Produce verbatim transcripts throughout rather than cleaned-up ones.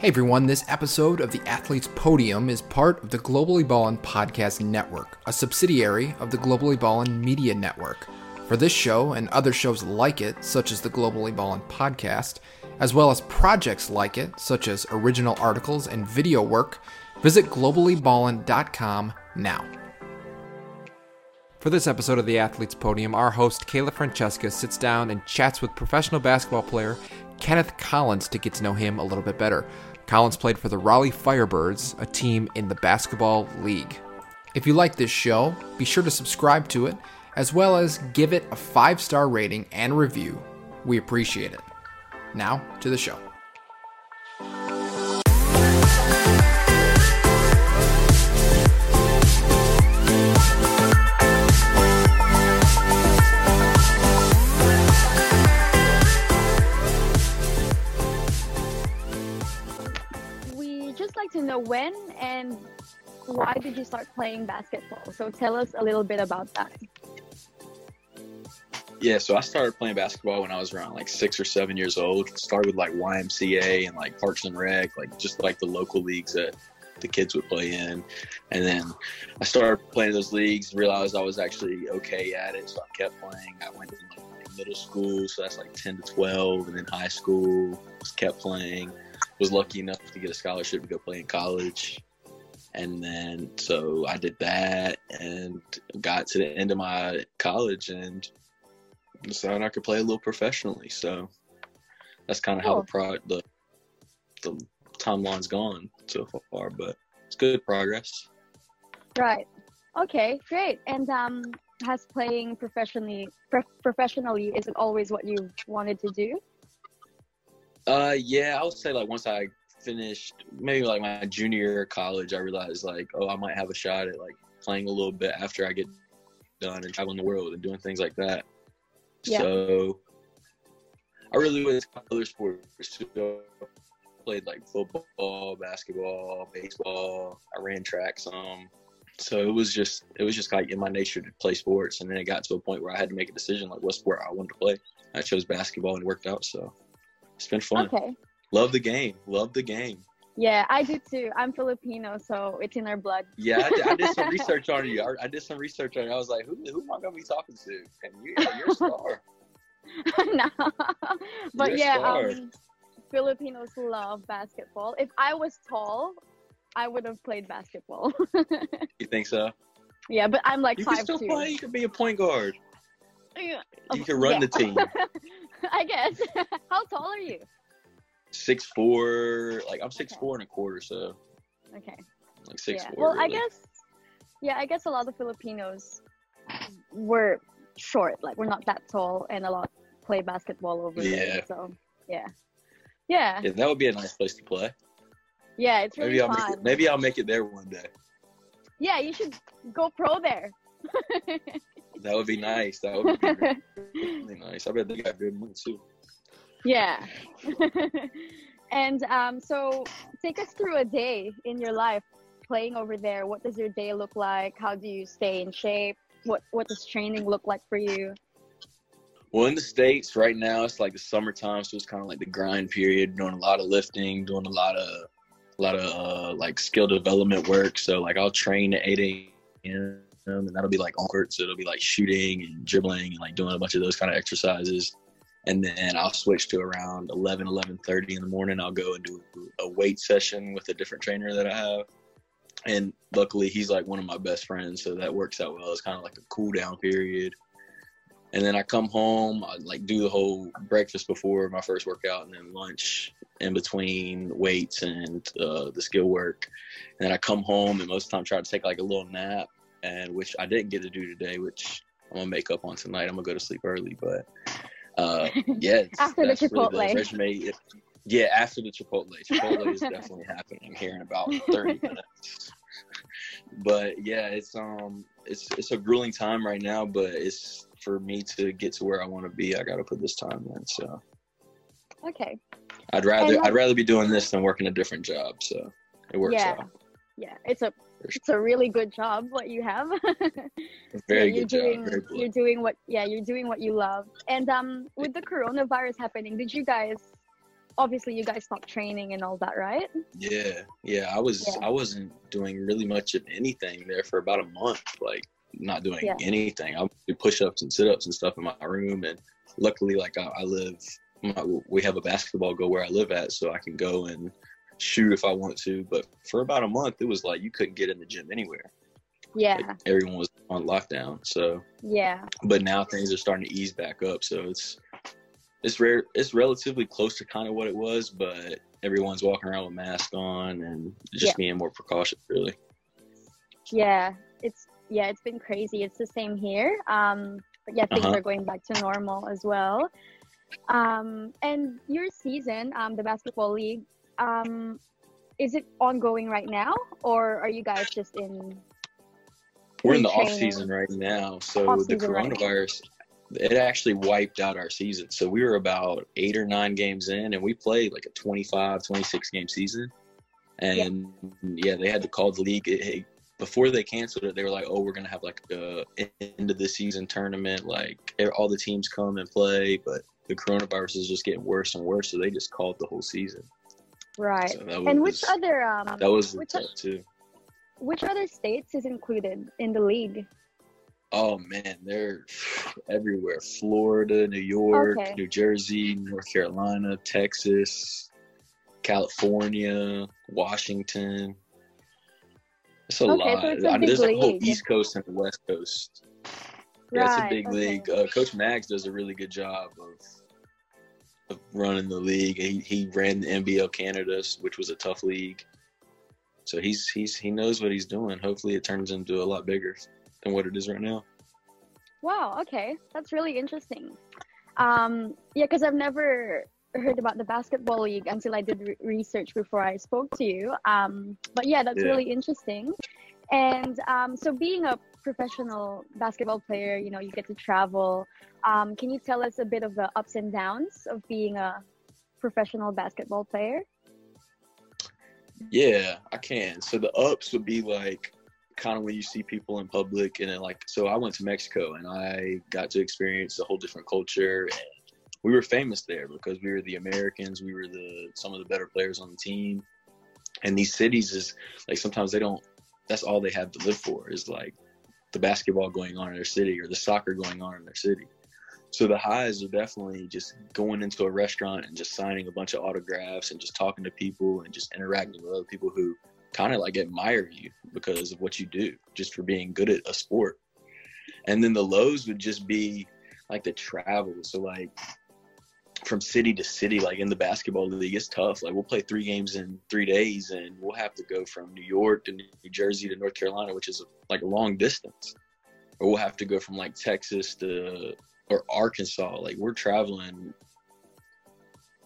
Hey everyone, this episode of the Athletes Podium is part of the Globally Ballin' Podcast Network, a subsidiary of the Globally Ballin' Media Network. For this show and other shows like it, such as the Globally Ballin' Podcast, as well as projects like it, such as original articles and video work, visit globally ballin dot com now. For this episode of the Athletes Podium, our host Kayla Francesca sits down and chats with professional basketball player Kenneth Collins to get to know him a little bit better. Collins played for the Raleigh Firebirds, a team in the Basketball League. If you like this show, be sure to subscribe to it, as well as give it a five-star rating and review. We appreciate it. Now, to the show. To know when and why did you start playing basketball? So tell us a little bit about that. Yeah, so I started playing basketball when I was around like six or seven years old. Started with like Y M C A and like Parks and Rec, like just like the local leagues that the kids would play in. And then I started playing those leagues, realized I was actually okay at it, so I kept playing. I went to like middle school, so that's like ten to twelve, and then high school, just kept playing. Was lucky enough to get a scholarship to go play in college. And then, so I did that and got to the end of my college and decided I could play a little professionally. So that's kind of cool. how the, pro- the the timeline's gone so far, but it's good progress. Right. Okay, great. And um, has playing professionally, pre- professionally, is it always what you wanted to do? Uh, yeah, I would say like once I finished maybe like my junior year of college, I realized like, oh, I might have a shot at like playing a little bit after I get done and traveling the world and doing things like that. Yeah. So I really was other sports. So I played like football, basketball, baseball. I ran track some. So it was just, it was just like in my nature to play sports. And then it got to a point where I had to make a decision, like what sport I wanted to play. I chose basketball and it worked out. So. It's been fun. Okay. Love the game. Love the game. Yeah, I do too. I'm Filipino, so it's in our blood. Yeah, I did, I did some research on you. I, I did some research on you. I was like, who, who am I going to be talking to? And you, you're a star. No. But you're yeah, um, Filipinos love basketball. If I was tall, I would have played basketball. You think so? Yeah, but I'm like five two. You can still two. play. You can be a point guard. You can run yeah. the team. I guess. How tall are you? six four. Like, I'm six four okay. and a quarter, so. Okay. Like six four. Yeah. Well, really. I guess, yeah, I guess a lot of Filipinos were short. Like, we're not that tall, and a lot play basketball over yeah. there. So, yeah. Yeah. Yeah. That would be a nice place to play. Yeah, it's really maybe fun. I'll make it, maybe I'll make it there one day. Yeah, you should go pro there. That would be nice. That would be really, really nice. I bet they got good money too. Yeah. And um, so take us through a day in your life playing over there. What does your day look like? How do you stay in shape? What What does training look like for you? Well, in the States right now, it's like the summertime, so it's kind of like the grind period. Doing a lot of lifting, doing a lot of a lot of uh, like skill development work. So like I'll train at eight a.m. and that'll be like on court, so it'll be like shooting and dribbling and like doing a bunch of those kind of exercises. And then I'll switch to around eleven, eleven thirty in the morning. I'll go and do a weight session with a different trainer that I have, and luckily he's like one of my best friends, so that works out well. It's kind of like a cool down period. And then I come home, I like do the whole breakfast before my first workout, and then lunch in between weights and uh, the skill work. And then I come home and most of the time try to take like a little nap, and which I didn't get to do today, which I'm gonna make up on tonight. I'm gonna go to sleep early, but uh, yeah, after the Chipotle, really the resume. yeah, after the Chipotle, Chipotle is definitely happening here in about thirty minutes. But yeah, it's um, it's it's a grueling time right now, but it's for me to get to where I want to be. I gotta put this time in. So okay, I'd rather like- I'd rather be doing this than working a different job. So it works yeah. out. Yeah, it's a it's a really good job what you have. Very yeah, you're good doing, job. Very good. You're doing what yeah you're doing what you love. And um, with the coronavirus happening, did you guys obviously you guys stopped training and all that, right? Yeah, yeah. I was yeah. I wasn't doing really much of anything there for about a month, like not doing yeah. anything. I would do push-ups and sit-ups and stuff in my room, and luckily, like I, I live, my, we have a basketball goal where I live at, so I can go and shoot if I want to. But for about a month, it was like you couldn't get in the gym anywhere. Yeah. Like, everyone was on lockdown, so. Yeah. But now things are starting to ease back up, so it's. It's rare. It's relatively close to kind of what it was, but everyone's walking around with masks on and just yeah. being more precautious, really. Yeah, it's yeah, it's been crazy. It's the same here. Um, but yeah, things uh-huh. are going back to normal as well. Um, and your season, um, the basketball league, um, is it ongoing right now, or are you guys just in? We're in the off season right now, so the coronavirus. Right It actually wiped out our season. So we were about eight or nine games in, and we played like a twenty-five, twenty-six game season. And yeah, yeah they had to call the league. It, it, before they canceled it, they were like, oh, we're going to have like a end of the season tournament. Like all the teams come and play, but the coronavirus is just getting worse and worse. So they just called the whole season. Right. So was, and which other, um, that was which, the too. Which other states is included in the league? Oh, man, they're everywhere. Florida, New York, okay. New Jersey, North Carolina, Texas, California, Washington. It's a okay, lot. So it's a I mean, there's league. a whole East Coast and West Coast. Yeah, right, it's a big okay. league. Uh, Coach Mags does a really good job of, of running the league. He, he ran the N B L Canada, which was a tough league. So he's he's he knows what he's doing. Hopefully it turns into a lot bigger than what it is right now. Wow, okay. That's really interesting. Um, yeah, because I've never heard about the basketball league until I did re- research before I spoke to you. Um, but yeah, that's yeah. really interesting. And um, so being a professional basketball player, you know, you get to travel. Um, can you tell us a bit of the ups and downs of being a professional basketball player? Yeah, I can. So the ups would be like, kind of when you see people in public, and then like, so I went to Mexico and I got to experience a whole different culture, and we were famous there because we were the Americans, we were the some of the better players on the team, and these cities is like sometimes they don't, that's all they have to live for is like the basketball going on in their city or the soccer going on in their city. So the highs are definitely just going into a restaurant and just signing a bunch of autographs and just talking to people and just interacting with other people who kind of like admire you because of what you do just for being good at a sport. And then the lows would just be like the travel. So like from city to city, like in the basketball league, it's tough. Like we'll play three games in three days and we'll have to go from New York to New Jersey to North Carolina, which is like a long distance. Or we'll have to go from like Texas to or Arkansas. Like we're traveling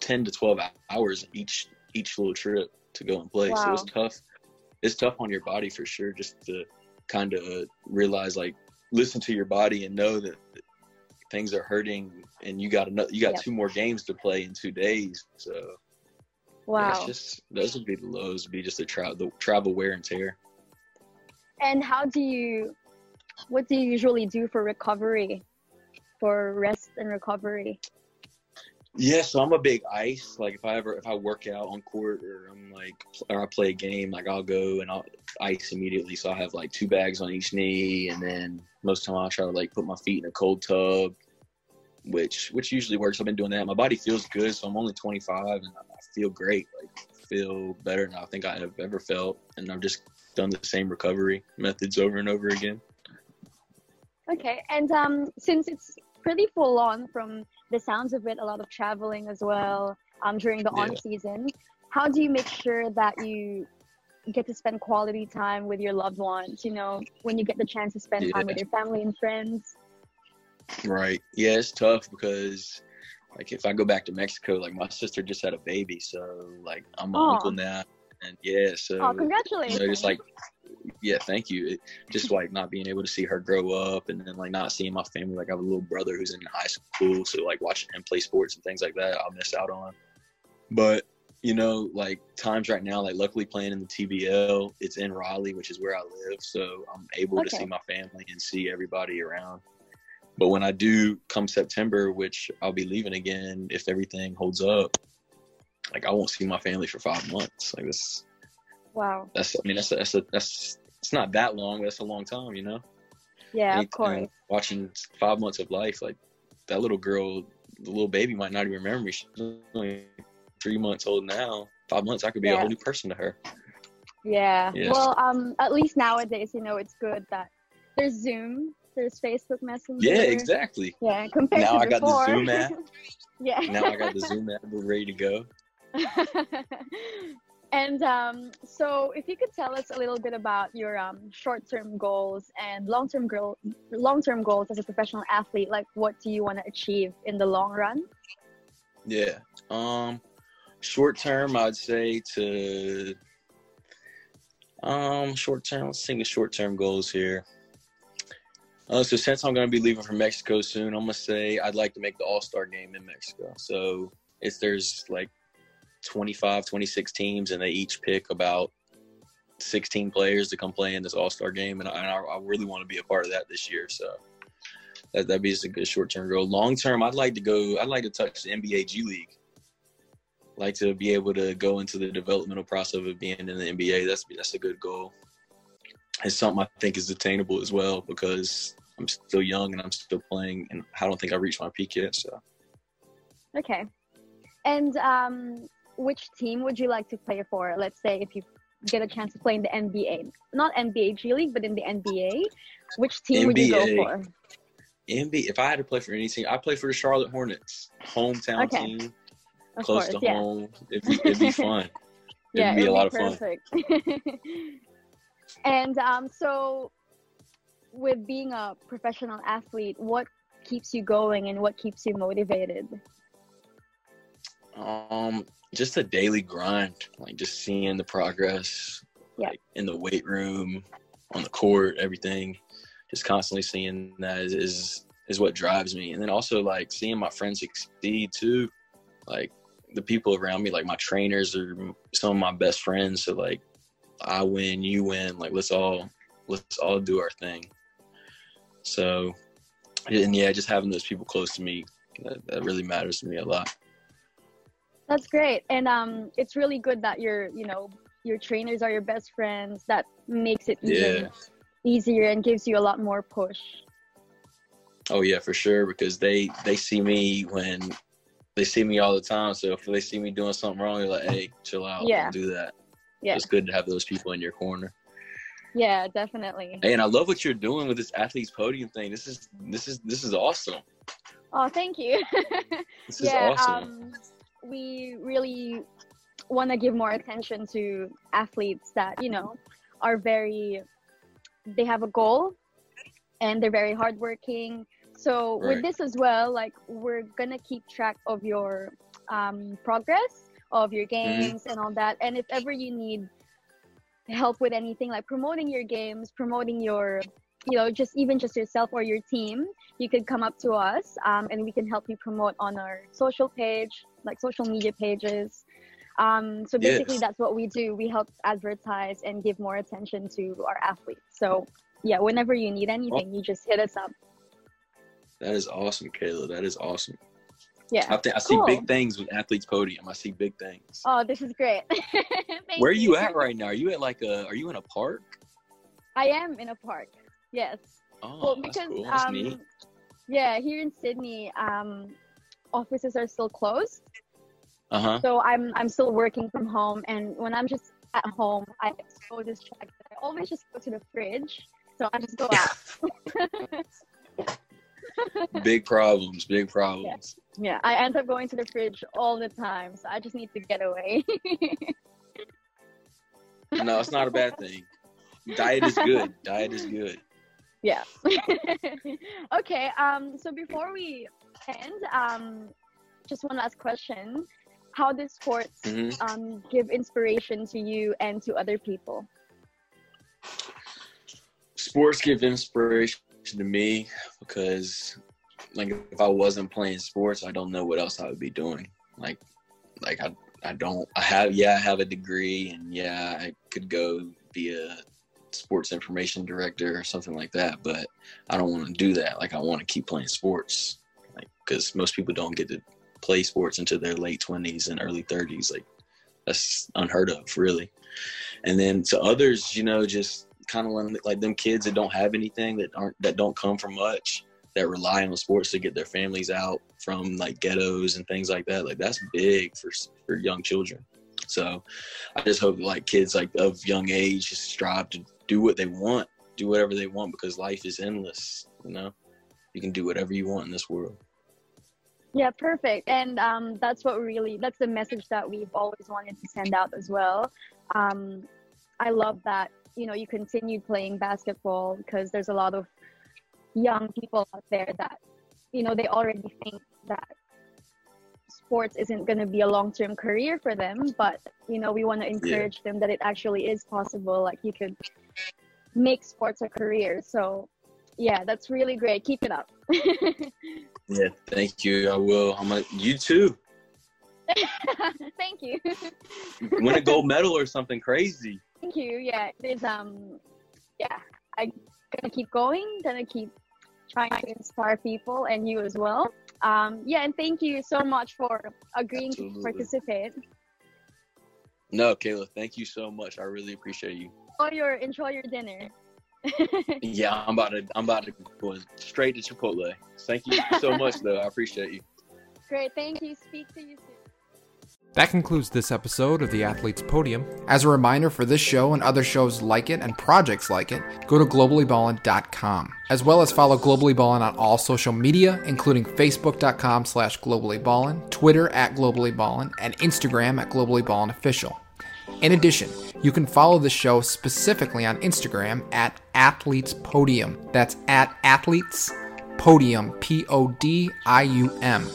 ten to twelve hours each, each little trip to go and play. Wow. So it's tough. It's tough on your body for sure, just to kind of realize, like, listen to your body and know that things are hurting and you got another, you got yep. two more games to play in two days. So, wow, yeah, it's just those would be the lows. Would be just the travel, the travel wear and tear. And how do you? What do you usually do for recovery, for rest and recovery? Yeah, so I'm a big ice. Like if I ever, if I work out on court or I'm like, or I play a game, like I'll go and I'll ice immediately. So I have like two bags on each knee, and then most of the time I'll try to like put my feet in a cold tub, which which usually works. I've been doing that. My body feels good, so I'm only twenty-five and I feel great. Like feel better than I think I have ever felt, and I've just done the same recovery methods over and over again. Okay, and um, since it's pretty full on from the sounds of it, a lot of traveling as well um, during the yeah. on season. How do you make sure that you get to spend quality time with your loved ones, you know, when you get the chance to spend yeah. time with your family and friends? Right. Yeah, it's tough because, like, if I go back to Mexico, like, my sister just had a baby. So, like, I'm an uncle now. And, yeah, so. Oh, congratulations. You know, just, like, yeah, thank you. It, just like not being able to see her grow up, and then like not seeing my family. Like I have a little brother who's in high school, so like watching him play sports and things like that, I'll miss out on. But you know, like times right now, like luckily playing in the T B L, it's in Raleigh, which is where I live, so I'm able okay. to see my family and see everybody around. But when I do come September, which I'll be leaving again if everything holds up, like I won't see my family for five months. Like this. Wow. That's I mean that's a, that's a, that's it's not that long, but it's a long time, you know. Yeah, and, of course. And watching five months of life, like that little girl, the little baby might not even remember me. She's only three months old now. Five months, I could be yeah. a whole new person to her. Yeah. Yes. Well, um, at least nowadays, you know, it's good that there's Zoom, there's Facebook Messenger. Yeah, exactly. Yeah, compared now to I before. Now I got the Zoom app. yeah. Now I got the Zoom app. We're ready to go. And um, so, if you could tell us a little bit about your um, short-term goals and long-term goal, long-term goals as a professional athlete, like what do you want to achieve in the long run? Yeah. Um, short-term, I'd say to um, short-term. Let's think of short-term goals here. Uh, so, since I'm going to be leaving for Mexico soon, I'm gonna say I'd like to make the All-Star game in Mexico. So, if there's like twenty-five, twenty-six teams, and they each pick about sixteen players to come play in this All-Star game, and I, and I really want to be a part of that this year. So that that'd be just a good short-term goal. Long-term, I'd like to go. I'd like to touch the N B A G League. I'd like to be able to go into the developmental process of being in the N B A. That's that's a good goal. It's something I think is attainable as well because I'm still young and I'm still playing, and I don't think I reached my peak yet. So okay, and um. Which team would you like to play for? Let's say if you get a chance to play in the N B A, not N B A G League, but in the N B A, which team N B A, would you go for? N B A. If I had to play for any team, I'd play for the Charlotte Hornets, hometown okay. team, of close course, to yeah. home. It'd be, it'd be fun. It'd yeah, be it'd a be lot perfect. Of fun. And um, so, with being a professional athlete, what keeps you going and what keeps you motivated? Um. Just a daily grind, like just seeing the progress yep. like in the weight room, on the court, everything, just constantly seeing that is, is is what drives me. And then also like seeing my friends succeed too, like the people around me, like my trainers are some of my best friends. So like I win, you win, like let's all, let's all do our thing. So, and yeah, just having those people close to me, that, that really matters to me a lot. That's great. And um, it's really good that your, you know, your trainers are your best friends. That makes it even yeah. easier and gives you a lot more push. Oh, yeah, for sure. Because they, they see me when they see me all the time. So if they see me doing something wrong, they're like, hey, chill out. Yeah. Don't do that. Yeah. It's good to have those people in your corner. Yeah, definitely. Hey, and I love what you're doing with this Athletes Podium thing. This is, this is, this is awesome. Oh, thank you. This yeah, is awesome. Um, we really want to give more attention to athletes that, you know, are very, they have a goal and they're very hardworking. So right. with this as well, like we're going to keep track of your um, progress, of your games mm-hmm. and all that. And if ever you need help with anything, like promoting your games, promoting your, you know, just even just yourself or your team, you could come up to us um, and we can help you promote on our social page, like social media pages. Um, so basically yes. that's what we do. We help advertise and give more attention to our athletes. So yeah, whenever you need anything, you just hit us up. That is awesome, Kayla. That is awesome. Yeah. I, th- I cool. see big things with Athletes Podium. I see big things. Oh, this is great. Where are you, you at right now? Are you at like a, are you in a park? I am in a park. Yes. Oh, well, because, that's cool. That's um, neat. Yeah, here in Sydney, um, offices are still closed. Uh-huh. So I'm I'm still working from home, and when I'm just at home, I get so distracted. I always just go to the fridge, so I just go out. Big problems, big problems. Yeah. yeah, I end up going to the fridge all the time, so I just need to get away. No, it's not a bad thing. Diet is good. Diet is good. Yeah. Okay. Um. So before we end, um, just one last question: how did sports mm-hmm. um give inspiration to you and to other people? Sports give inspiration to me because, like, if I wasn't playing sports, I don't know what else I would be doing. Like, like I, I don't. I have. Yeah, I have a degree, and yeah, I could go be a sports information director or something like that, but I don't want to do that. Like I want to keep playing sports, like because most people don't get to play sports into their late twenties and early thirties. Like, that's unheard of, really. And then to others, you know, just kind of like them kids that don't have anything, that aren't, that don't come from much, that rely on sports to get their families out from like ghettos and things like that. Like, that's big for for young children. So I just hope like kids like of young age just strive to do what they want, do whatever they want, because life is endless, you know? You can do whatever you want in this world. Yeah, perfect. And um, that's what really, that's the message that we've always wanted to send out as well. Um, I love that, you know, you continue playing basketball, because there's a lot of young people out there that, you know, they already think that sports isn't going to be a long-term career for them. But, you know, we want to encourage yeah. them that it actually is possible. Like, you could make sports a career. So, yeah, that's really great. Keep it up. Yeah, thank you. I will. I'm like, you too. Thank you. Win a gold medal or something crazy. Thank you. Yeah, there's um, yeah, I'm gonna keep going. Gonna keep trying to inspire people and you as well. Um, yeah, and thank you so much for agreeing Absolutely. to participate. No, Kayla, thank you so much. I really appreciate you. Enjoy your enjoy your dinner. Yeah, I'm about to I'm about to go straight to Chipotle. Thank you so much, though. I appreciate you. Great, thank you. Speak to you soon. That concludes this episode of the Athletes Podium. As a reminder for this show and other shows like it and projects like it, go to globally ballin dot com, as well as follow Globally Ballin on all social media, including facebook dot com slash globally ballin, Twitter at Globally Ballin, and Instagram at Globally Ballin Official. In addition, you can follow the show specifically on Instagram at Athletes Podium. That's at Athletes Podium, P O D I U M.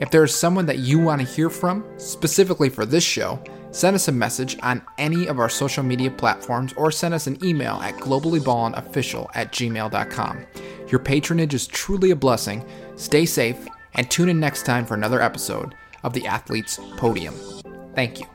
If there is someone that you want to hear from, specifically for this show, send us a message on any of our social media platforms or send us an email at globally ballin official at gmail dot com. Your patronage is truly a blessing. Stay safe and tune in next time for another episode of the Athletes Podium. Thank you.